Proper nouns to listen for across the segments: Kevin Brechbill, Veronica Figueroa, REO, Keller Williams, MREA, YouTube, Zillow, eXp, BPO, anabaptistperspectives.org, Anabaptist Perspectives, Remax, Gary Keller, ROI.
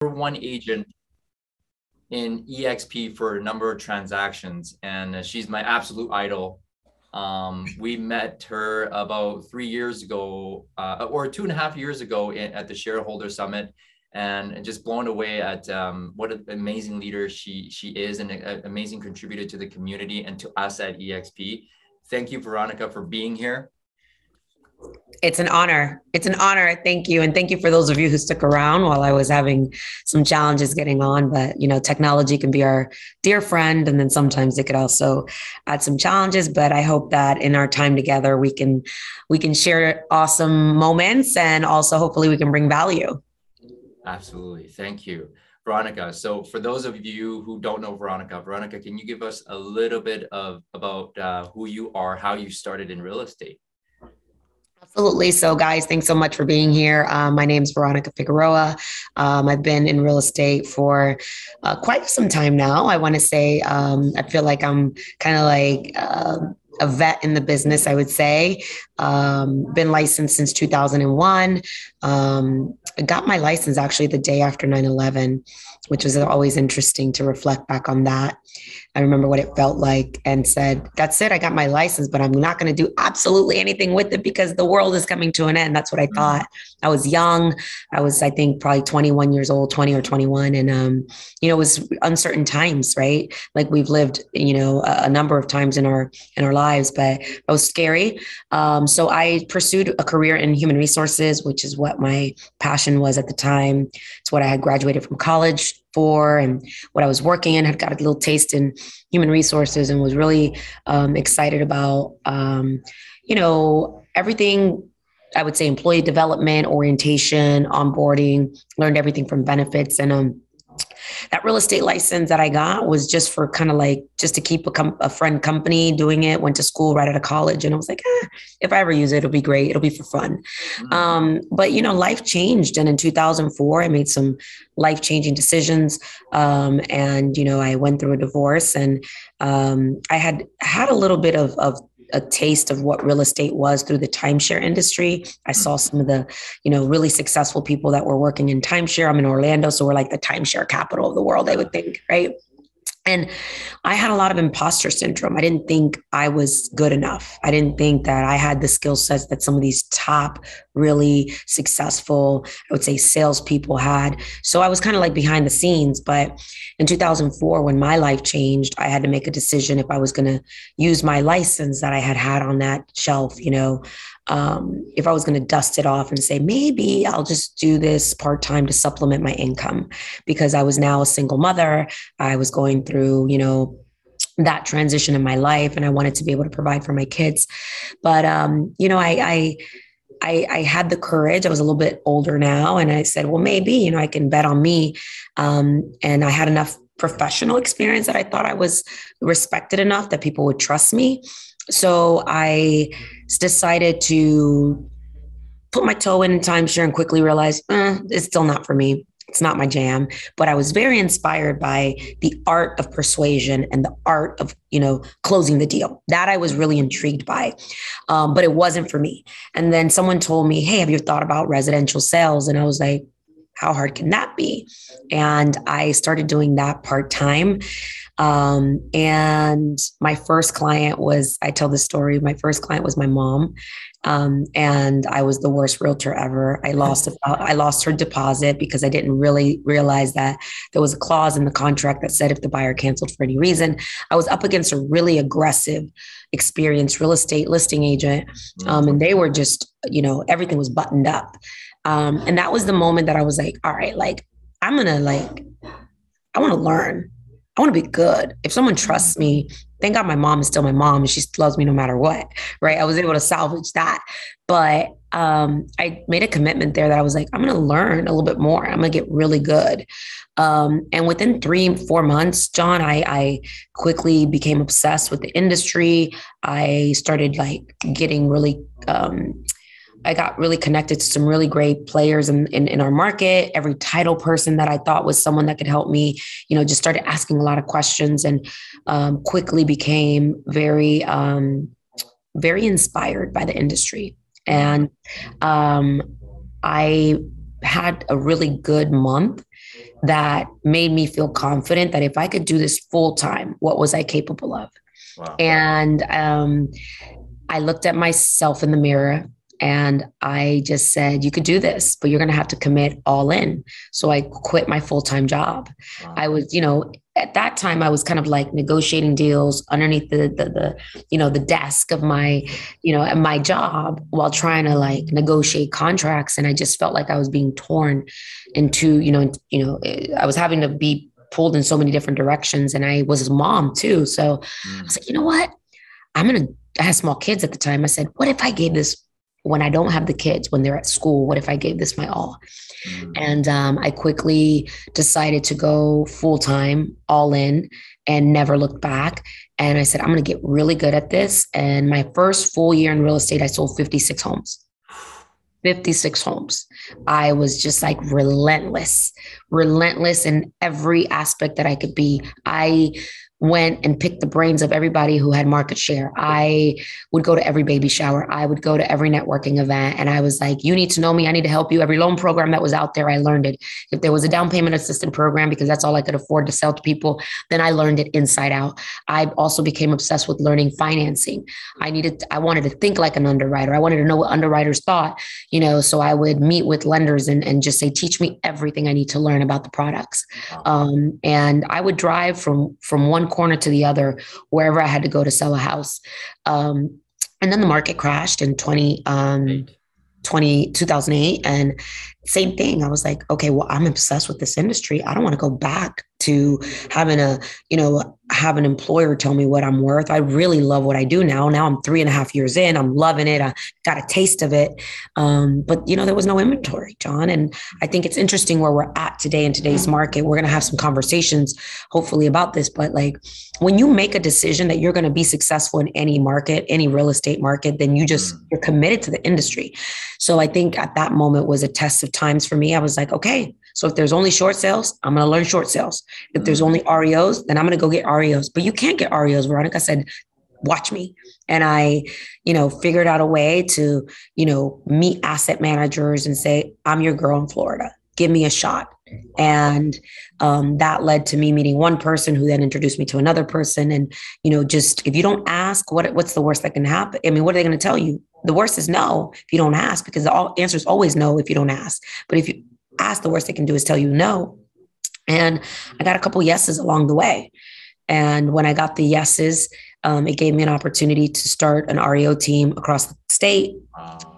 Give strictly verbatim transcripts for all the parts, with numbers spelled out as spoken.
one agent in eXp for a number of transactions, and she's my absolute idol. Um, we met her about three years ago, uh, or two and a half years ago in, at the shareholder summit, and just blown away at um, what an amazing leader she, she is, and an amazing contributor to the community and to us at eXp. Thank you, Veronica, for being here. It's an honor. It's an honor. Thank you. And thank you for those of you who stuck around while I was having some challenges getting on. But, you know, technology can be our dear friend, and then sometimes it could also add some challenges. But I hope that in our time together, we can we can share awesome moments, and also hopefully we can bring value. Absolutely. Thank you, Veronica. So for those of you who don't know Veronica, Veronica, can you give us a little bit of about uh, who you are, how you started in real estate? Absolutely. So guys, thanks so much for being here. Um, my name is Veronica Figueroa. Um, I've been in real estate for uh, quite some time now. I want to say um, I feel like I'm kind of like uh, a vet in the business, I would say. Um, been licensed since two thousand one. Um, I got my license actually the day after nine eleven, which was always interesting to reflect back on that. I remember what it felt like, and said, that's it. I got my license, but I'm not going to do absolutely anything with it because the world is coming to an end. That's what I thought. I was young. I was, I think, probably twenty-one years old, twenty or twenty-one. And, um, you know, it was uncertain times, right? Like we've lived, you know, a, a number of times in our, in our lives, but it was scary. Um, so I pursued a career in human resources, which is what my passion was at the time. It's what I had graduated from college for, and what I was working in, had got a little taste in human resources, and was really um, excited about, um, you know, everything. I would say employee development, orientation, onboarding, learned everything from benefits. And um, that real estate license that I got was just for kind of like, just to keep a, com- a friend company doing it. Went to school right out of college, and I was like, eh, if I ever use it, it'll be great. It'll be for fun. Mm-hmm. Um, but, you know, life changed. And in two thousand four, I made some life-changing decisions. Um, and, you know, I went through a divorce, and um, I had had a little bit of, of a taste of what real estate was through the timeshare industry. I saw some of the, you know, really successful people that were working in timeshare. I'm in Orlando, so we're like the timeshare capital of the world, I would think, right? And I had a lot of imposter syndrome. I didn't think I was good enough. I didn't think that I had the skill sets that some of these top, really successful, I would say, salespeople had. So I was kind of like behind the scenes. But in two thousand four, when my life changed, I had to make a decision if I was going to use my license that I had had on that shelf, you know, um, if I was going to dust it off and say, maybe I'll just do this part-time to supplement my income, because I was now a single mother. I was going through, you know, that transition in my life, and I wanted to be able to provide for my kids. But, um, you know, I, I, I, I had the courage. I was a little bit older now, and I said, well, maybe, you know, I can bet on me. Um, and I had enough professional experience that I thought I was respected enough that people would trust me. So I decided to put my toe in timeshare, and quickly realized eh, it's still not for me. It's not my jam. But I was very inspired by the art of persuasion and the art of, you know, closing the deal. That I was really intrigued by, um, but it wasn't for me. And then someone told me, hey, have you thought about residential sales? And I was like, how hard can that be? And I started doing that part-time. Um, and my first client was, I tell this story, my first client was my mom. Um, and I was the worst realtor ever. I lost, I lost her deposit because I didn't really realize that there was a clause in the contract that said if the buyer canceled for any reason. I was up against a really aggressive, experienced real estate listing agent. Um, and they were just, you know, everything was buttoned up. Um, and that was the moment that I was like, all right, like, I'm going to like, I want to learn. I want to be good. If someone trusts me, thank God my mom is still my mom, and she loves me no matter what, right? I was able to salvage that. But um, I made a commitment there that I was like, I'm going to learn a little bit more. I'm going to get really good. Um, and within three, four months, John, I, I quickly became obsessed with the industry. I started like getting really, um, I got really connected to some really great players in, in, in our market. Every title person that I thought was someone that could help me, you know, just started asking a lot of questions, and um, quickly became very, um, very inspired by the industry. And um, I had a really good month that made me feel confident that if I could do this full time, what was I capable of? Wow. And um, I looked at myself in the mirror and I just said, you could do this, but you're going to have to commit all in. So I quit my full-time job. Wow. I was, you know, at that time I was kind of like negotiating deals underneath the, the, the, you know, the desk of my, you know, at my job while trying to like negotiate contracts. And I just felt like I was being torn into, you know, you know, I was having to be pulled in so many different directions, and I was a mom too. So mm. I was like, you know what, I'm going to, I had small kids at the time. I said, what if I gave this, when I don't have the kids, when they're at school, what if I gave this my all? Mm-hmm. And um, I quickly decided to go full time, all in, and never looked back. And I said, I'm going to get really good at this. And my first full year in real estate, I sold fifty-six homes. fifty-six homes. I was just like relentless, relentless in every aspect that I could be. I went and picked the brains of everybody who had market share. I would go to every baby shower. I would go to every networking event. And I was like, you need to know me. I need to help you. Every loan program that was out there, I learned it. If there was a down payment assistance program, because that's all I could afford to sell to people, then I learned it inside out. I also became obsessed with learning financing. I needed, I wanted to think like an underwriter. I wanted to know what underwriters thought, you know, so I would meet with lenders and, and just say, teach me everything I need to learn about the products. Um, and I would drive from, from one corner to the other, wherever I had to go to sell a house. Um, and then the market crashed in twenty, um, twenty, two thousand eight. And same thing. I was like, okay, well, I'm obsessed with this industry. I don't want to go back to having a, you know, have an employer tell me what I'm worth. I really love what I do now. Now I'm three and a half years in. I'm loving it. I got a taste of it. Um, but, you know, there was no inventory, John. And I think it's interesting where we're at today in today's market. We're going to have some conversations, hopefully, about this. But like when you make a decision that you're going to be successful in any market, any real estate market, then you just, you're committed to the industry. So I think at that moment was a test of times for me. I was like, okay, so if there's only short sales, I'm going to learn short sales. If there's only R E Os, then I'm going to go get R E Os. But you can't get R E Os, Veronica said, watch me. And I, you know, figured out a way to, you know, meet asset managers and say, I'm your girl in Florida. Give me a shot. And um, that led to me meeting one person who then introduced me to another person. And, you know, just if you don't ask, what what's the worst that can happen? I mean, what are they going to tell you? The worst is no, if you don't ask, because the answer is always no if you don't ask. But if you ask, the worst they can do is tell you no. And I got a couple yeses along the way. And when I got the yeses, um, it gave me an opportunity to start an R E O team across the state.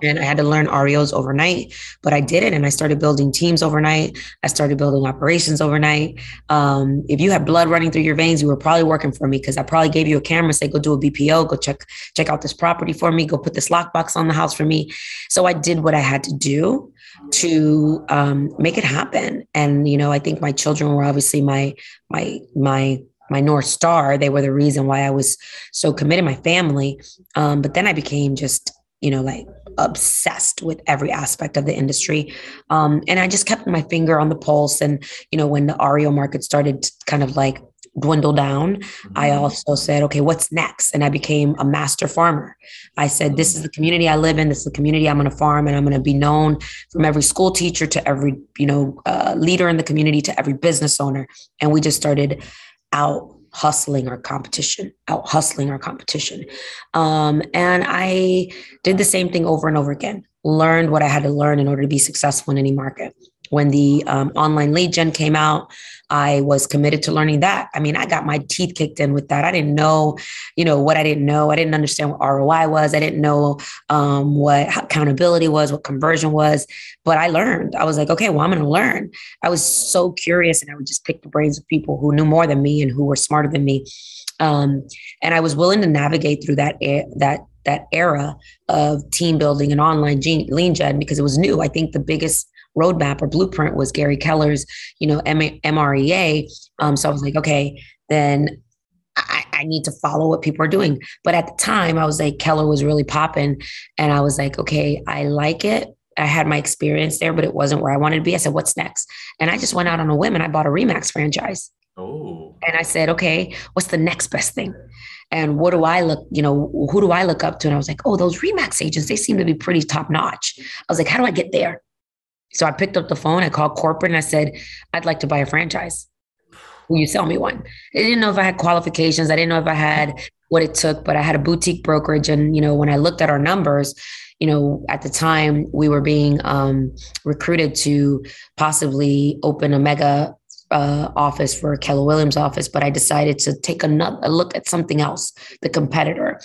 And I had to learn R E Os overnight, but I did it. And I started building teams overnight. I started building operations overnight. Um, if you had blood running through your veins, you were probably working for me, because I probably gave you a camera and said, go do a B P O, go check, check out this property for me, go put this lockbox on the house for me. So I did what I had to do to um, make it happen. And, you know, I think my children were obviously my, my, my, my North Star. They were the reason why I was so committed, my family. Um, but then I became just, you know, like obsessed with every aspect of the industry. Um, and I just kept my finger on the pulse. And, you know, when the R E O market started to kind of like dwindle down, mm-hmm. I also said, okay, what's next? And I became a master farmer. I said, this is the community I live in. This is the community I'm going to farm, and I'm going to be known from every school teacher to every, you know, uh, leader in the community to every business owner. And we just started out hustling our competition, out hustling our competition. Um, and I did the same thing over and over again, learned what I had to learn in order to be successful in any market. When the um, online lead gen came out, I was committed to learning that. I mean, I got my teeth kicked in with that. I didn't know, you know, what I didn't know. I didn't understand what R O I was. I didn't know um, what accountability was, what conversion was, but I learned. I was like, okay, well, I'm going to learn. I was so curious, and I would just pick the brains of people who knew more than me and who were smarter than me. Um, and I was willing to navigate through that, that, that era of team building and online lead gen because it was new. I think the biggest roadmap or blueprint was Gary Keller's, you know, M R E A. Um, so I was like, okay, then I, I need to follow what people are doing. But at the time I was like, Keller was really popping, and I was like, okay, I like it. I had my experience there, but it wasn't where I wanted to be. I said, what's next? And I just went out on a whim and I bought a Remax franchise. Oh. And I said, okay, what's the next best thing? And what do I look, you know, who do I look up to? And I was like, oh, those Remax agents, they seem to be pretty top notch. I was like, how do I get there? So I picked up the phone, I called corporate and I said, I'd like to buy a franchise. Will you sell me one? I didn't know if I had qualifications. I didn't know if I had what it took, but I had a boutique brokerage. And, you know, when I looked at our numbers, you know, at the time we were being um, recruited to possibly open a mega uh, office for Keller Williams office, but I decided to take another a look at something else, the competitor.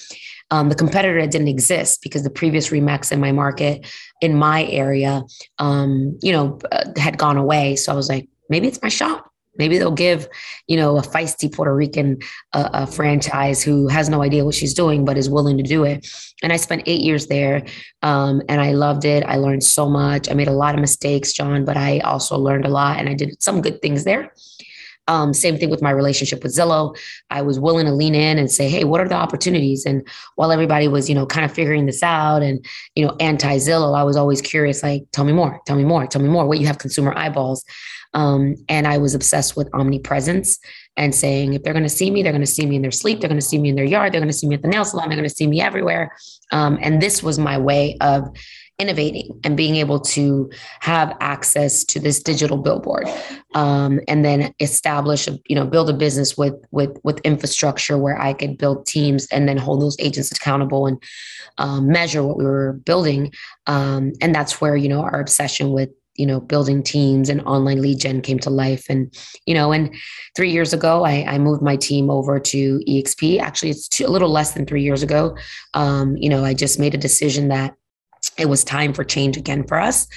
Um, the competitor that didn't exist because the previous Remax in my market, in my area, um, you know, uh, had gone away. So I was like, maybe it's my shop. Maybe they'll give, you know, a feisty Puerto Rican uh, a franchise who has no idea what she's doing, but is willing to do it. And I spent eight years there um, and I loved it. I learned so much. I made a lot of mistakes, John, but I also learned a lot and I did some good things there. Um, same thing with my relationship with Zillow. I was willing to lean in and say, hey, what are the opportunities? And while everybody was, you know, kind of figuring this out and, you know, anti-Zillow, I was always curious, like, tell me more, tell me more, tell me more. What, you have consumer eyeballs. Um, and I was obsessed with omnipresence and saying, if they're going to see me, they're going to see me in their sleep. They're going to see me in their yard. They're going to see me at the nail salon. They're going to see me everywhere. Um, and this was my way of innovating and being able to have access to this digital billboard, um, and then establish, a, you know, build a business with with with infrastructure where I could build teams and then hold those agents accountable and um, measure what we were building. Um, and that's where, you know, our obsession with, you know, building teams and online lead gen came to life. And, you know, and three years ago, I, I moved my team over to eXp. Actually, it's two, a little less than three years ago. Um, you know, I just made a decision that it was time for change again for us.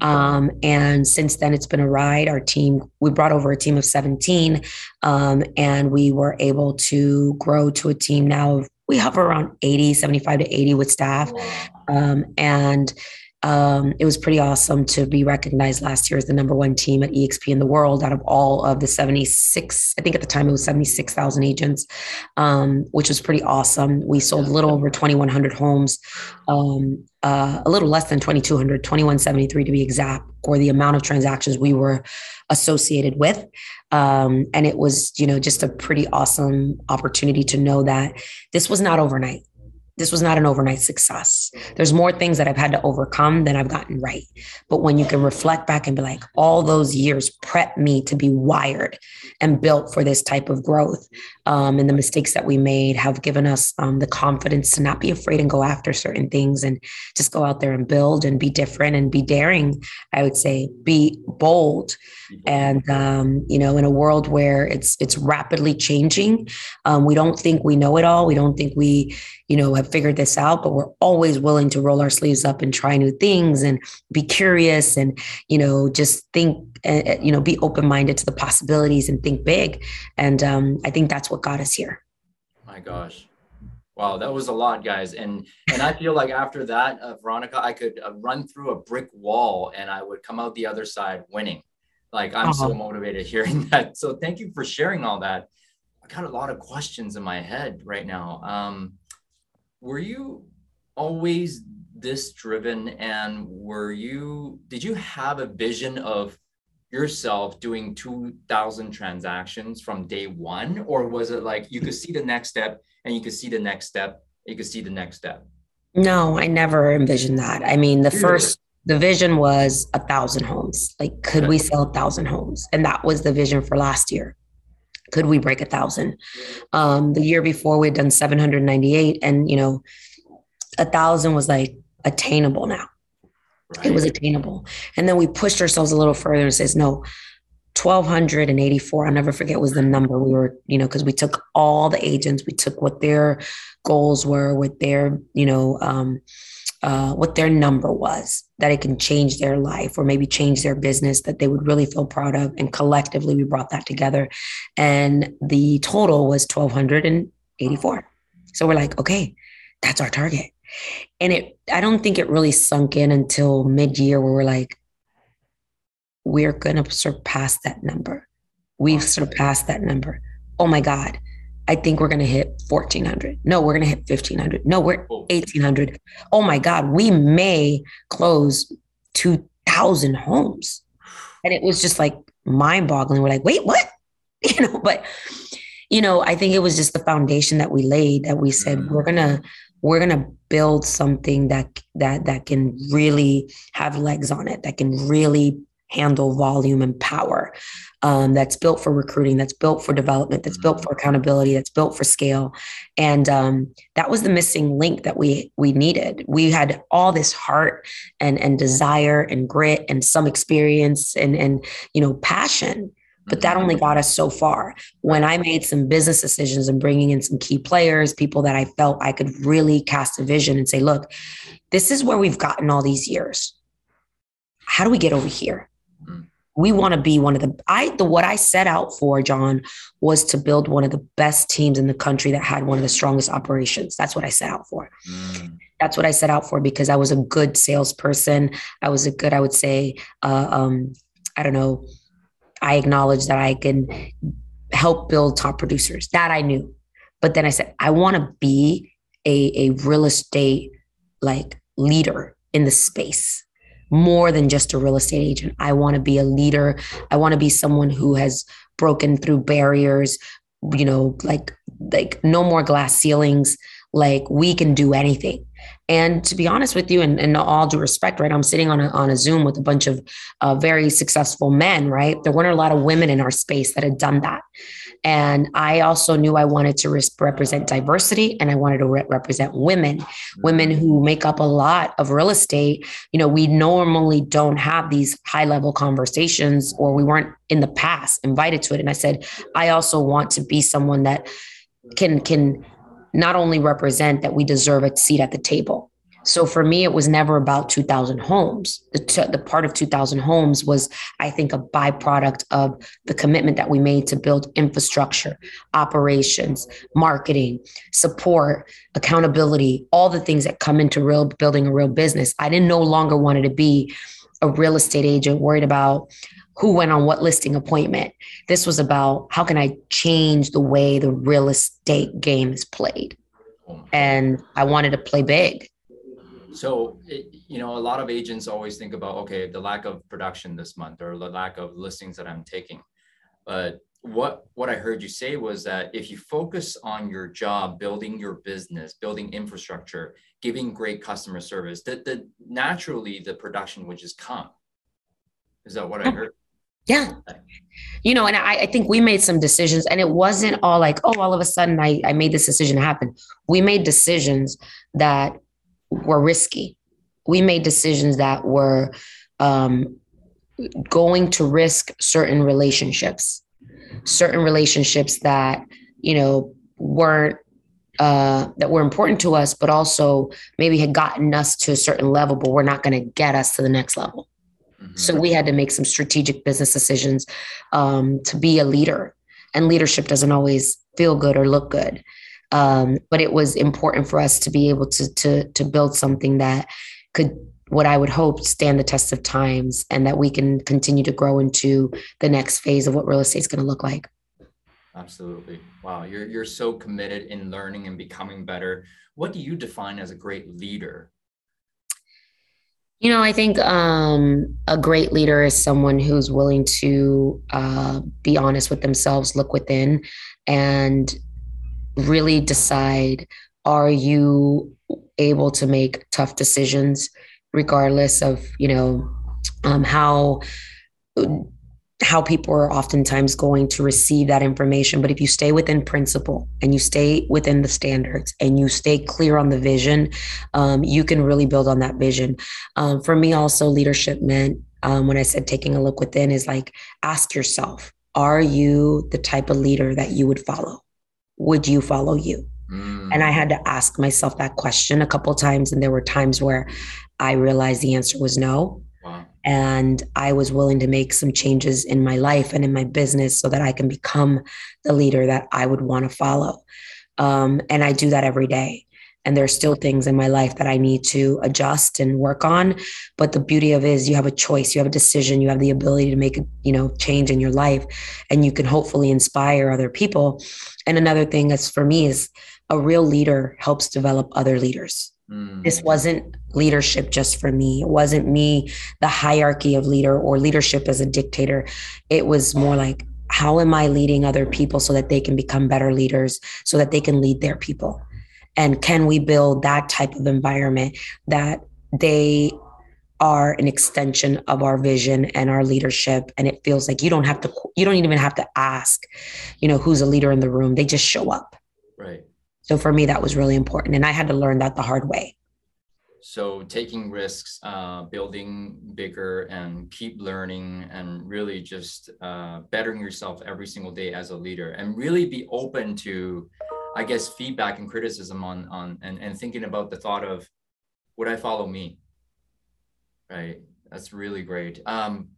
Um, and since then, it's been a ride. Our team, we brought over a team of seventeen, um, and we were able to grow to a team now of, we hover around eighty, seventy-five to eighty with staff. Um, and um, it was pretty awesome to be recognized last year as the number one team at eXp in the world out of all of the seventy-six, I think at the time it was seventy-six thousand agents, um, which was pretty awesome. We sold a little over twenty-one hundred homes, um, Uh, a little less than twenty-two hundred, twenty-one seventy-three to be exact, or the amount of transactions we were associated with. Um, and it was, you know, just a pretty awesome opportunity to know that this was not overnight. This was not an overnight success. There's more things that I've had to overcome than I've gotten right. But when you can reflect back and be like, all those years prepped me to be wired and built for this type of growth. Um, and the mistakes that we made have given us um, the confidence to not be afraid and go after certain things and just go out there and build and be different and be daring. I would say be bold. And, um, you know, in a world where it's, it's rapidly changing, um, we don't think we know it all. We don't think we, you know, have figured this out, but we're always willing to roll our sleeves up and try new things and be curious and, you know, just think, uh, you know, be open-minded to the possibilities and think big. And um, I think that's what got us here. My gosh. Wow. That was a lot, guys. And, and I feel like after that, uh, Veronica, I could uh, run through a brick wall and I would come out the other side winning. Like I'm uh-huh. so motivated hearing that. So thank you for sharing all that. I got a lot of questions in my head right now. Um, Were you always this driven, and were you, did you have a vision of yourself doing two thousand transactions from day one, or was it like you could see the next step and you could see the next step, you could see the next step? No, I never envisioned that. I mean, the Dude. first, the vision was a thousand homes. Like, could we sell a thousand homes? And that was the vision for last year. Could we break a thousand? Um, the year before we had done seven hundred ninety-eight, and, you know, a thousand was like attainable now. Right. It was attainable. And then we pushed ourselves a little further and says, no, one thousand two hundred eighty-four, I'll never forget, was the number we were, you know, cause we took all the agents, we took what their goals were, what their, you know, um, Uh, what their number was, that it can change their life or maybe change their business, that they would really feel proud of. And collectively, we brought that together. And the total was one thousand two hundred eighty-four. So we're like, okay, that's our target. And it, I don't think it really sunk in until mid-year where we're like, we're going to surpass that number. We've surpassed that number. Oh my God. I think we're going to hit fourteen hundred. No, we're going to hit fifteen hundred. No, we're eighteen hundred. Oh my God, we may close two thousand homes. And it was just like mind boggling. We're like, wait, what? You know, but, you know, I think it was just the foundation that we laid, that we said, we're going to we're going to build something that that that can really have legs on it, that can really handle volume and power, um, that's built for recruiting, that's built for development, that's built for accountability, that's built for scale. And um, that was the missing link that we we needed. We had all this heart and and desire and grit and some experience and and you know passion, but that only got us so far. When I made some business decisions and bringing in some key players, people that I felt I could really cast a vision and say, look, this is where we've gotten all these years. How do we get over here? We want to be one of the, I, the, what I set out for, John, was to build one of the best teams in the country that had one of the strongest operations. That's what I set out for. Mm. That's what I set out for because I was a good salesperson. I was a good, I would say, uh, um, I don't know. I acknowledge that I can help build top producers. That I knew. But then I said, I want to be a, a real estate like leader in the space. More than just a real estate agent. I want to be a leader. I want to be someone who has broken through barriers, you know, like, like no more glass ceilings, like we can do anything. And to be honest with you, and, and all due respect, right? I'm sitting on a, on a Zoom with a bunch of uh, very successful men, right? There weren't a lot of women in our space that had done that. And I also knew I wanted to represent diversity and I wanted to re- represent women, women who make up a lot of real estate. You know, we normally don't have these high level conversations, or we weren't in the past invited to it. And I said, I also want to be someone that can, can, not only represent that we deserve a seat at the table. So for me, it was never about two thousand homes. The, t- the part of two thousand homes was, I think, a byproduct of the commitment that we made to build infrastructure, operations, marketing, support, accountability, all the things that come into real building a real business. I didn't no longer wanted to be a real estate agent worried about who went on what listing appointment. This was about how can I change the way the real estate game is played? And I wanted to play big. So, you know, a lot of agents always think about, okay, the lack of production this month or the lack of listings that I'm taking. But what, what I heard you say was that if you focus on your job, building your business, building infrastructure, giving great customer service, that the, naturally the production would just come. Is that what I heard? Yeah. You know, and I, I think we made some decisions, and it wasn't all like, oh, all of a sudden I, I made this decision happen. We made decisions that were risky. We made decisions that were um, going to risk certain relationships, certain relationships that, you know, weren't, Uh, that were important to us, but also maybe had gotten us to a certain level, but we're not going to get us to the next level. Mm-hmm. So we had to make some strategic business decisions um, to be a leader, and leadership doesn't always feel good or look good. Um, but it was important for us to be able to, to, to build something that could, what I would hope, stand the test of times, and that we can continue to grow into the next phase of what real estate is going to look like. Absolutely. Wow. You're you're so committed in learning and becoming better. What do you define as a great leader? You know, I think um, a great leader is someone who's willing to uh, be honest with themselves, look within, and really decide, are you able to make tough decisions regardless of, you know, um, how... how people are oftentimes going to receive that information. But if you stay within principle and you stay within the standards and you stay clear on the vision, um, you can really build on that vision. Um, for me also, leadership meant, um, when I said taking a look within, is like, ask yourself, are you the type of leader that you would follow? Would you follow you? Mm. And I had to ask myself that question a couple of times. And there were times where I realized the answer was no. And I was willing to make some changes in my life and in my business so that I can become the leader that I would want to follow. Um, and I do that every day. And there are still things in my life that I need to adjust and work on. But the beauty of it is you have a choice, you have a decision, you have the ability to make a, you know, change in your life, and you can hopefully inspire other people. And another thing that's for me is a real leader helps develop other leaders. Mm. This wasn't leadership just for me. It wasn't me, the hierarchy of leader or leadership as a dictator. It was more like, how am I leading other people so that they can become better leaders, so that they can lead their people? And can we build that type of environment that they are an extension of our vision and our leadership? And it feels like you don't have to, you don't even have to ask, you know, who's a leader in the room. They just show up. Right. So for me, that was really important. And I had to learn that the hard way. So taking risks, uh, building bigger, and keep learning, and really just uh, bettering yourself every single day as a leader, and really be open to, I guess, feedback and criticism on, on and, and thinking about the thought of, would I follow me? Right. That's really great. Um,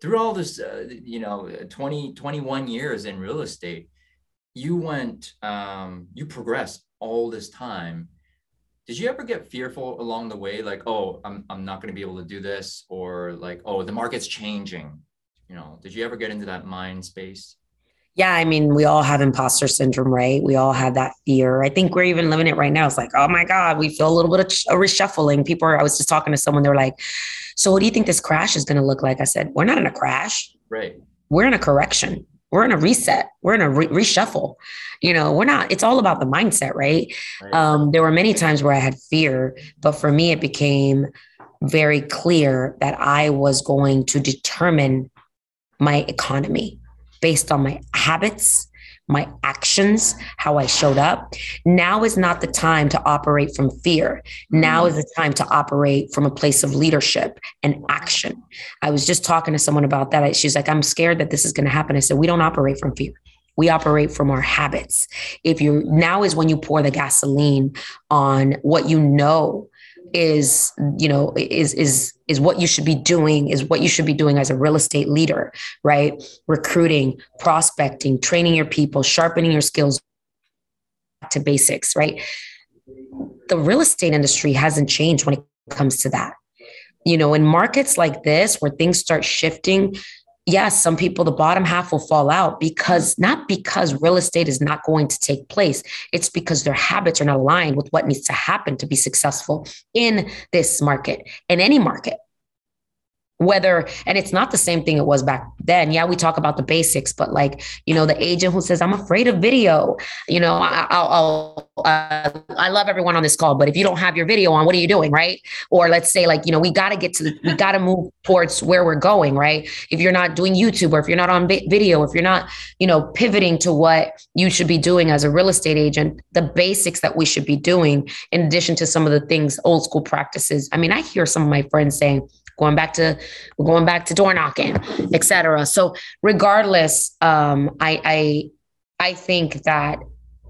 through all this, uh, you know, twenty, twenty-one years in real estate, you went, um, you progressed all this time. Did you ever get fearful along the way? Like, oh, I'm I'm not going to be able to do this, or like, oh, the market's changing. You know, did you ever get into that mind space? Yeah. I mean, we all have imposter syndrome, right? We all have that fear. I think we're even living it right now. It's like, oh my God, we feel a little bit of reshuffling. People are, I was just talking to someone, they're like, so what do you think this crash is going to look like? I said, we're not in a crash. Right. We're in a correction. We're in a reset. We're in a re- reshuffle. You know, we're not, it's all about the mindset, right? Right. Um, there were many times where I had fear, but for me, it became very clear that I was going to determine my economy based on my habits, my actions, how I showed up. Now is not the time to operate from fear. Now is the time to operate from a place of leadership and action. I was just talking to someone about that. She's like, I'm scared that this is going to happen. I said, we don't operate from fear. We operate from our habits. If you're, now is when you pour the gasoline on what you know is, you know, is, is, is what you should be doing, is what you should be doing as a real estate leader, right? Recruiting, prospecting, training your people, sharpening your skills to basics, right? The real estate industry hasn't changed when it comes to that. You know, in markets like this, where things start shifting, yes, some people, the bottom half will fall out, because not because real estate is not going to take place. It's because their habits are not aligned with what needs to happen to be successful in this market, in any market, whether, and it's not the same thing it was back then. Yeah, we talk about the basics, but like, you know, the agent who says, I'm afraid of video, you know, I, I'll, I'll uh, I love everyone on this call, but if you don't have your video on, what are you doing? Right. Or let's say like, you know, we got to get to, the, we got to move towards where we're going. Right. If you're not doing YouTube, or if you're not on video, if you're not, you know, pivoting to what you should be doing as a real estate agent, the basics that we should be doing, in addition to some of the things, old school practices. I mean, I hear some of my friends saying, going back to, we're going back to door knocking, et cetera. So regardless, um, I, I, I think that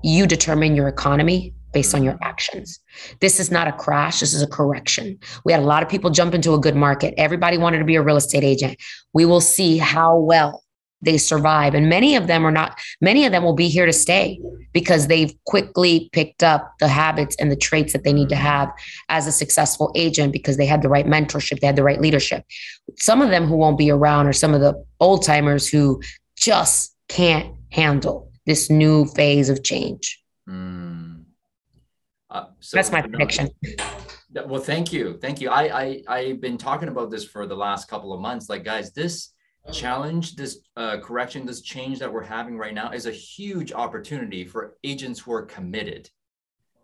you determine your economy based on your actions. This is not a crash. This is a correction. We had a lot of people jump into a good market. Everybody wanted to be a real estate agent. We will see how well they survive. And many of them are not, many of them will be here to stay because they've quickly picked up the habits and the traits that they need to have as a successful agent, because they had the right mentorship, they had the right leadership. Some of them who won't be around are some of the old timers who just can't handle this new phase of change. Mm. Uh, so That's my prediction. Well, thank you. Thank you. I, I, I've been talking about this for the last couple of months. Like, guys, this challenge, this uh, correction, this change that we're having right now is a huge opportunity for agents who are committed.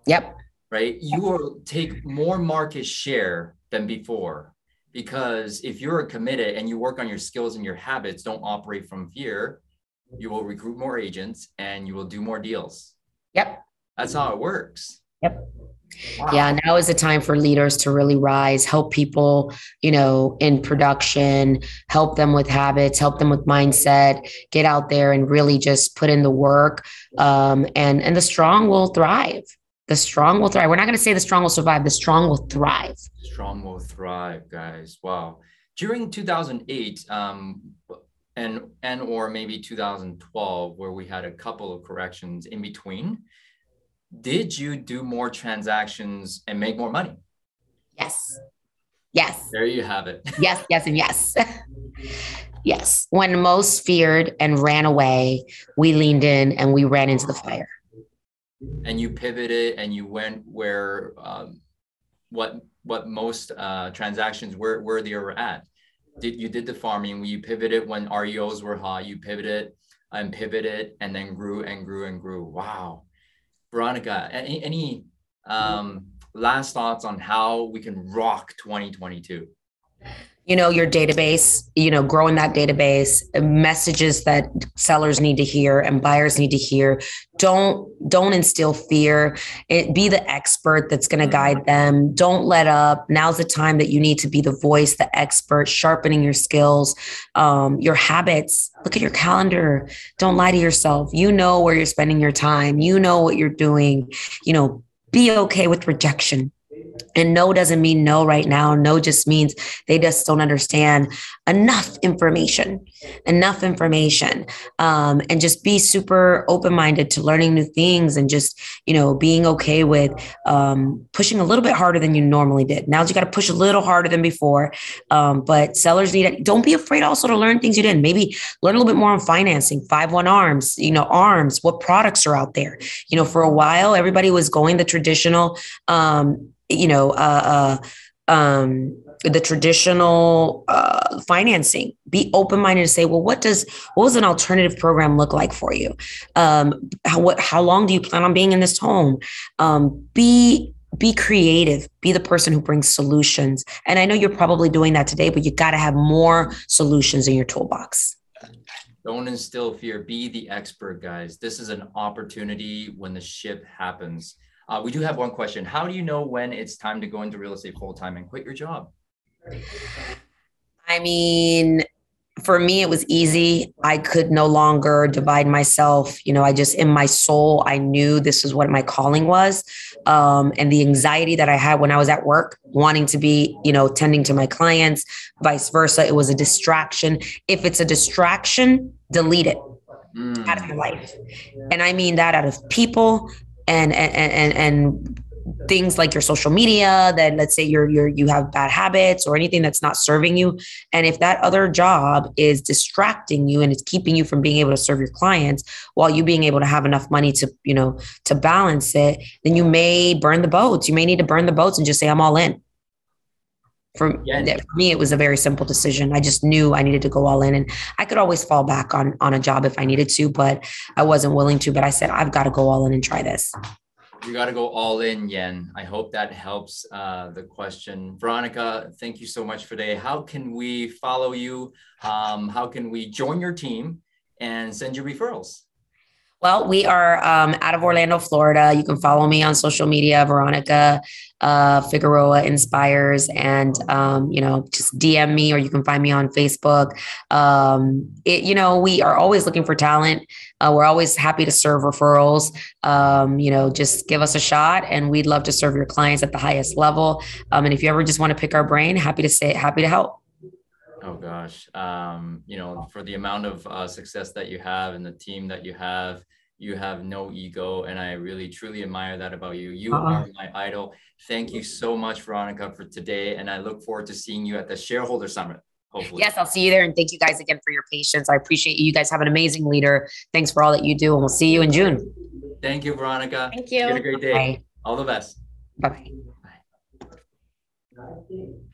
Yep. Right. You will take more market share than before, because if you're committed and you work on your skills and your habits, don't operate from fear, you will recruit more agents and you will do more deals. Yep. That's how it works. Yep. Wow. Yeah. Now is the time for leaders to really rise, help people, you know, in production, help them with habits, help them with mindset, get out there and really just put in the work. Um, and, and the strong will thrive. The strong will thrive. We're not going to say the strong will survive. The strong will thrive. Strong will thrive, guys. Wow. During two thousand eight um, and, and, or maybe two thousand twelve, where we had a couple of corrections in between, did you do more transactions and make more money? Yes. Yes. There you have it. Yes, yes, and yes. Yes. When most feared and ran away, we leaned in and we ran into the fire. And you pivoted and you went where um, what what most uh, transactions were, where they were at. Did you did the farming, you pivoted when R E Os were high, you pivoted and pivoted and then grew and grew and grew. Wow. Veronica, any, any um, last thoughts on how we can rock twenty twenty-two? You know, your database, you know, growing that database, messages that sellers need to hear and buyers need to hear. Don't, don't instill fear. It, be the expert that's going to guide them. Don't let up. Now's the time that you need to be the voice, the expert, sharpening your skills, um, your habits. Look at your calendar. Don't lie to yourself. You know where you're spending your time. You know what you're doing. You know, be okay with rejection. And no doesn't mean no right now. No just means they just don't understand enough information, enough information. Um, and just be super open-minded to learning new things and just, you know, being okay with um, pushing a little bit harder than you normally did. Now you got to push a little harder than before. Um, but sellers need it. Don't be afraid also to learn things you didn't. Maybe learn a little bit more on financing, five one arms, you know, arms, what products are out there. You know, for a while, everybody was going the traditional, um, you know, uh, uh, um, the traditional uh, financing. Be open-minded to say, well, what does, what does an alternative program look like for you? Um, how, what, how long do you plan on being in this home? Um, be, be creative, be the person who brings solutions. And I know you're probably doing that today, but you got to have more solutions in your toolbox. Don't instill fear, be the expert, guys. This is an opportunity when the shift happens. Uh, we do have one question. How do you know when it's time to go into real estate full-time and quit your job? I mean, for me, it was easy. I could no longer divide myself. You know, I just, in my soul, I knew this is what my calling was. Um, and the anxiety that I had when I was at work, wanting to be, you know, tending to my clients, vice versa. It was a distraction. If it's a distraction, delete it mm. out of your life. And I mean that out of people, And, and and and things like your social media, then let's say you're you're you have bad habits or anything that's not serving you. And if that other job is distracting you and it's keeping you from being able to serve your clients while you being able to have enough money to, you know, to balance it, then you may burn the boats. You may need to burn the boats and just say, I'm all in. For, yeah. for me, it was a very simple decision. I just knew I needed to go all in, and I could always fall back on, on a job if I needed to, but I wasn't willing to. But I said, I've got to go all in and try this. You got to go all in, Yen. I hope that helps uh, the question. Veronica, thank you so much for today. How can we follow you? Um, how can we join your team and send you referrals? Well, we are um, out of Orlando, Florida. You can follow me on social media, Veronica uh, Figueroa Inspires, and, um, you know, just D M me, or you can find me on Facebook. Um, it, you know, we are always looking for talent. Uh, we're always happy to serve referrals. Um, you know, just give us a shot, and we'd love to serve your clients at the highest level. Um, and if you ever just want to pick our brain, happy to say, happy to help. Oh gosh, um, you know, for the amount of uh, success that you have and the team that you have, you have no ego. And I really, truly admire that about you. You uh-huh. are my idol. Thank you so much, Veronica, for today. And I look forward to seeing you at the Shareholder Summit, hopefully. Yes, I'll see you there. And thank you guys again for your patience. I appreciate you. You guys have an amazing leader. Thanks for all that you do. And we'll see you in June. Thank you, Veronica. Thank you. Have a great day. Bye. All the best. Bye-bye. Bye.